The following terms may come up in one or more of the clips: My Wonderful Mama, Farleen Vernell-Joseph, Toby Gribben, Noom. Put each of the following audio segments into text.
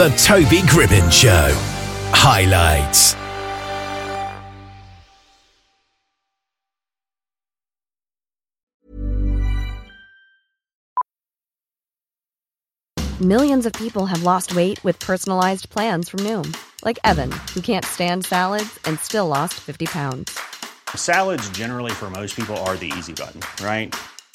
The Toby Gribben Show. Highlights. Millions of people have lost weight with personalized plans from Noom. Like Evan, who can't stand salads and still lost 50 pounds. Salads generally for most people are the easy button, right?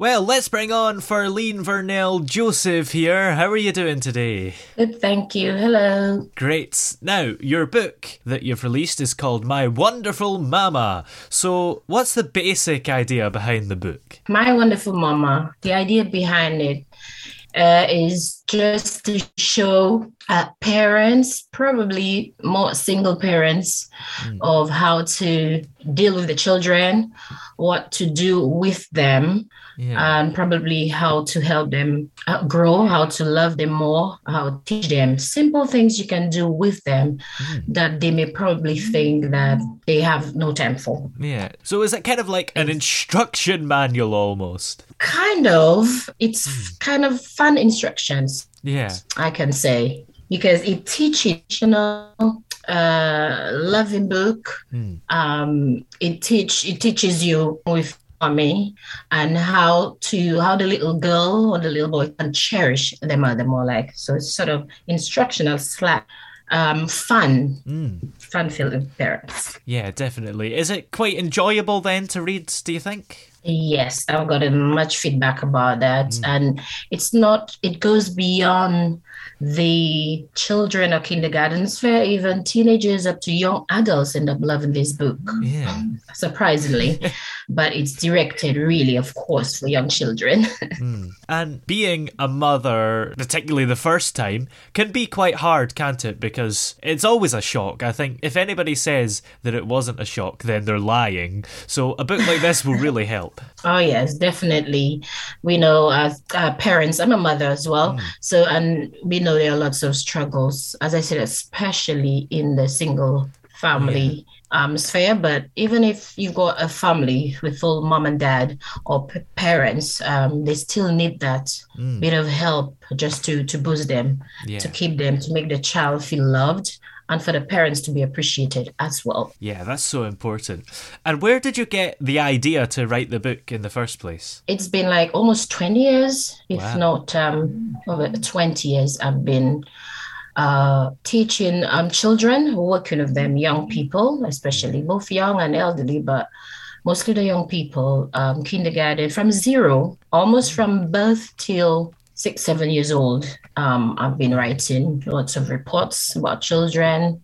Well, let's bring on Farleen Vernell-Joseph here. How are you doing today? Good, thank you. Hello. Great. Now, your book that you've released is called My Wonderful Mama. So what's the basic idea behind the book? My Wonderful Mama, the idea behind it is just to show parents, probably more single parents, of how to deal with the children, what to do with them, and probably how to help them grow, how to love them more, how to teach them simple things you can do with them that they may probably think that they have no time for. Yeah. So is it kind of like an instruction manual almost? Kind of. It's kind of fun instructions. Yeah, I can say, because it teaches, you know, loving book. It teaches you with mommy and how the little girl or the little boy can cherish their mother more. Like, so it's sort of instructional slash fun feeling parents. Yeah, definitely. Is it quite enjoyable then to read, do you think? Yes, I've gotten much feedback about that. And it goes beyond the children or kindergarten sphere. Even teenagers up to young adults end up loving this book, surprisingly. But it's directed really, of course, for young children. And being a mother, particularly the first time, can be quite hard, can't it? Because it's always a shock. I think if anybody says that it wasn't a shock, then they're lying. So a book like this will really help. Oh, yes, definitely. We know as parents, I'm a mother as well. So, and we know there are lots of struggles, as I said, especially in the single family sphere. But even if you've got a family with full mom and dad or parents, they still need that bit of help just to boost them, to keep them, to make the child feel loved, and for the parents to be appreciated as well. Yeah, that's so important. And where did you get the idea to write the book in the first place? It's been like almost 20 years, if not over 20 years I've been teaching children, working with them, young people, especially both young and elderly, but mostly the young people, kindergarten, from zero, almost from birth till 6-7 years old. I've been writing lots of reports about children,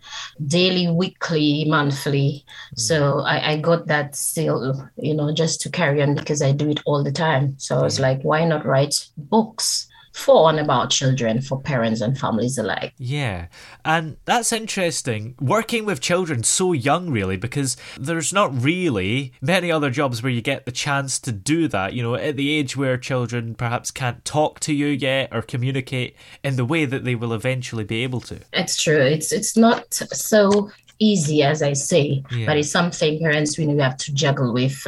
daily, weekly, monthly. So I got that still, you know, just to carry on, because I do it all the time. So I was like, why not write books for and about children, for parents and families alike? Yeah, and that's interesting, working with children so young, really, because there's not really many other jobs where you get the chance to do that, you know, at the age where children perhaps can't talk to you yet or communicate in the way that they will eventually be able to. It's true. It's not so easy, as I say, but it's something parents really have to juggle with,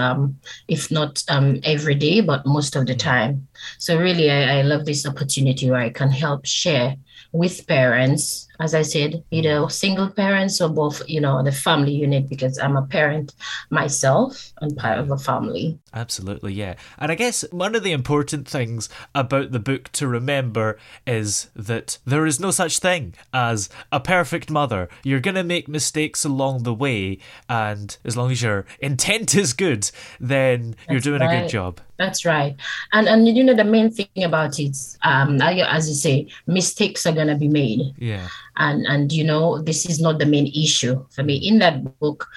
if not every day, but most of the time. So really, I love this opportunity where I can help share with parents, as I said, either single parents or both, you know, the family unit, because I'm a parent myself and part of a family. Absolutely, yeah. And I guess one of the important things about the book to remember is that there is no such thing as a perfect mother. You're going to make mistakes along the way, and as long as your intent is good, then that's you're doing a good job. That's right. And you know, the main thing about it, as you say, mistakes are going to be made. Yeah. And you know, this is not the main issue for me. In that book,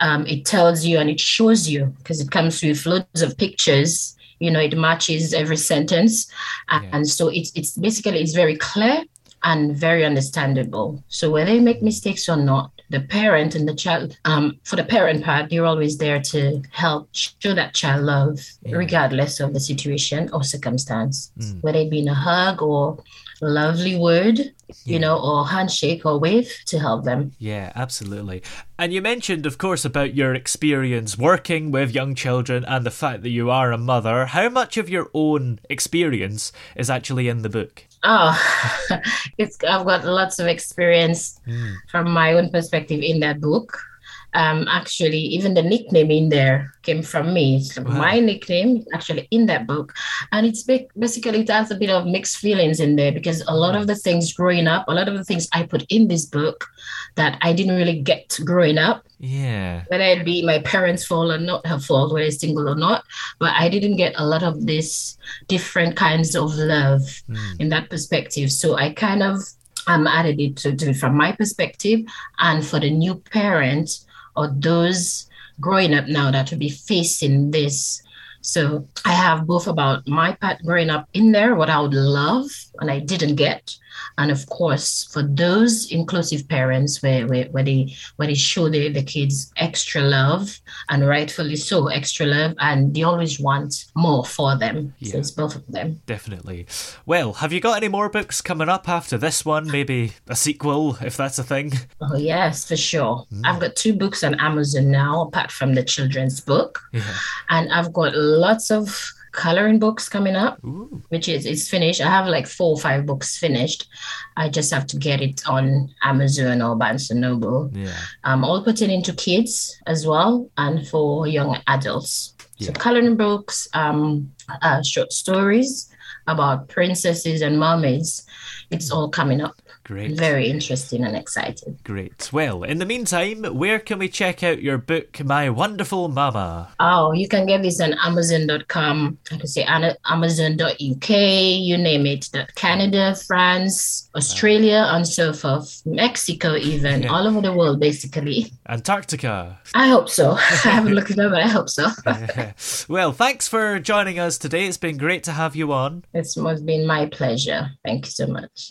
it tells you and it shows you, because it comes with loads of pictures, you know, it matches every sentence. Yeah. And so it's basically, it's very clear and very understandable. So whether you make mistakes or not, the parent and the child, for the parent part, you're always there to help show that child love, yeah, regardless of the situation or circumstance, whether it be a hug or a lovely word, you know, or handshake or wave to help them. Yeah, absolutely. And you mentioned, of course, about your experience working with young children and the fact that you are a mother. How much of your own experience is actually in the book? Oh, I've got lots of experience from my own perspective in that book. Actually, even the nickname in there came from me. So my nickname is actually in that book. And it's basically, it has a bit of mixed feelings in there, because a lot of the things growing up, a lot of the things I put in this book that I didn't really get growing up. Yeah. Whether it be my parents' fault or not her fault, whether it's single or not. But I didn't get a lot of these different kinds of love in that perspective. So I kind of added it to from my perspective, and for the new parent or those growing up now that will be facing this. So I have both about my part growing up in there, what I would love and I didn't get. And of course, for those inclusive parents where they show the kids extra love, and rightfully so, extra love, and they always want more for them. Yeah. So it's both of them. Definitely. Well, have you got any more books coming up after this one? Maybe a sequel, if that's a thing? Oh, yes, for sure. I've got 2 books on Amazon now, apart from the children's book. Yeah. And I've got lots of coloring books coming up. Ooh. Which is, it's finished. I have like 4 or 5 books finished. I just have to get it on Amazon or Barnes & Noble. Yeah. All pertaining to kids as well, and for young adults. Yeah. So coloring books, short stories about princesses and mermaids. It's all coming up. Great. Very interesting and exciting. Great. Well, in the meantime, where can we check out your book, My Wonderful Mama? Oh, you can get this on Amazon.com. I can say Amazon.uk, you name it, Canada, France, Australia, and so forth. Mexico even, all over the world, basically. Antarctica. I hope so. I haven't looked it up, but I hope so. Well, thanks for joining us today. It's been great to have you on. It's been my pleasure. Thank you so much.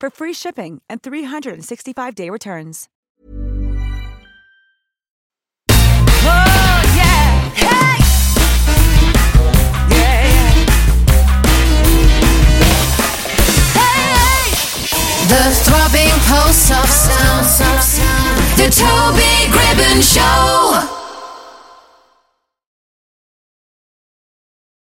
for free shipping and 365-day returns. Oh, yeah! Hey! Yeah! Hey! The throbbing pulse of sound. The Toby Gribben Show.